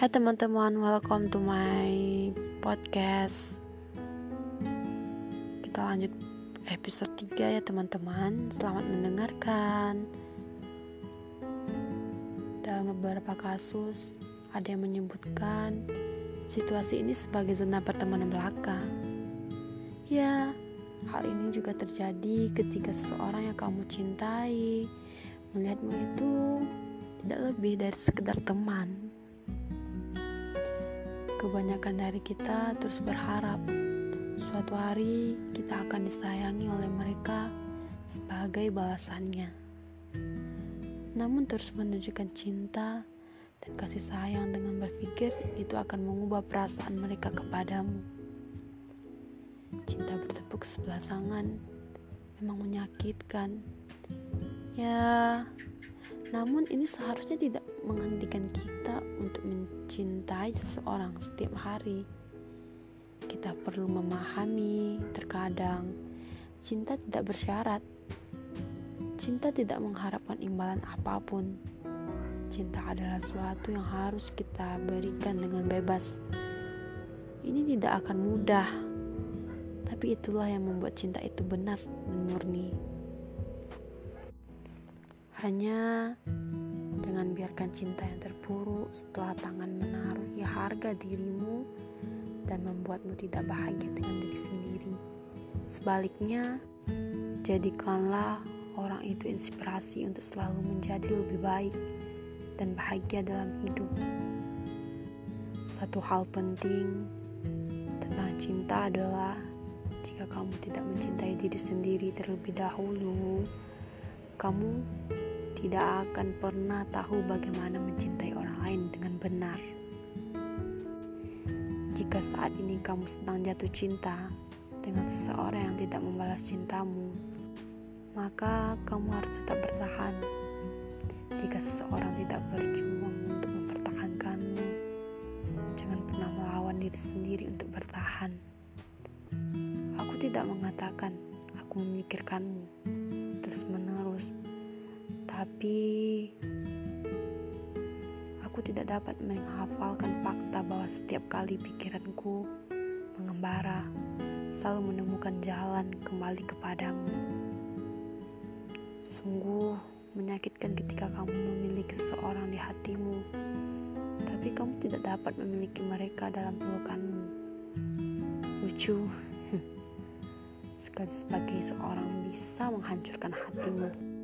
Hai teman-teman, welcome to my podcast. Kita lanjut episode 3 ya teman-teman. Selamat mendengarkan. Dalam beberapa kasus, ada yang menyebutkan situasi ini sebagai zona pertemanan belaka. Ya, hal ini juga terjadi ketika seseorang yang kamu cintai melihatmu itu tidak lebih dari sekedar teman. Kebanyakan dari kita terus berharap suatu hari kita akan disayangi oleh mereka sebagai balasannya. Namun terus menunjukkan cinta dan kasih sayang dengan berpikir itu akan mengubah perasaan mereka kepadamu. Cinta bertepuk sebelah tangan memang menyakitkan. Ya, namun ini seharusnya tidak menghentikan kita untuk mencintai seseorang setiap hari. Kita perlu memahami, terkadang cinta tidak bersyarat. Cinta tidak mengharapkan imbalan apapun. Cinta adalah sesuatu yang harus kita berikan dengan bebas. Ini tidak akan mudah, tapi itulah yang membuat cinta itu benar dan murni. Hanya dengan biarkan cinta yang terpuruk setelah tangan menaruhi harga dirimu dan membuatmu tidak bahagia dengan diri sendiri. Sebaliknya, jadikanlah orang itu inspirasi untuk selalu menjadi lebih baik dan bahagia dalam hidup. Satu hal penting tentang cinta adalah jika kamu tidak mencintai diri sendiri terlebih dahulu, kamu tidak akan pernah tahu bagaimana mencintai orang lain dengan benar. Jika saat ini kamu sedang jatuh cinta dengan seseorang yang tidak membalas cintamu, maka kamu harus tetap bertahan. Jika seseorang tidak berjuang untuk mempertahankanmu, jangan pernah melawan diri sendiri untuk bertahan. Aku tidak mengatakan aku memikirkanmu terus-menerus, tapi aku tidak dapat menghafalkan fakta bahwa setiap kali pikiranku mengembara, selalu menemukan jalan kembali kepadamu. Sungguh menyakitkan ketika kamu memiliki seseorang di hatimu, tapi kamu tidak dapat memiliki mereka dalam pelukanmu. Lucu, sekali sebagai seorang bisa menghancurkan hatimu.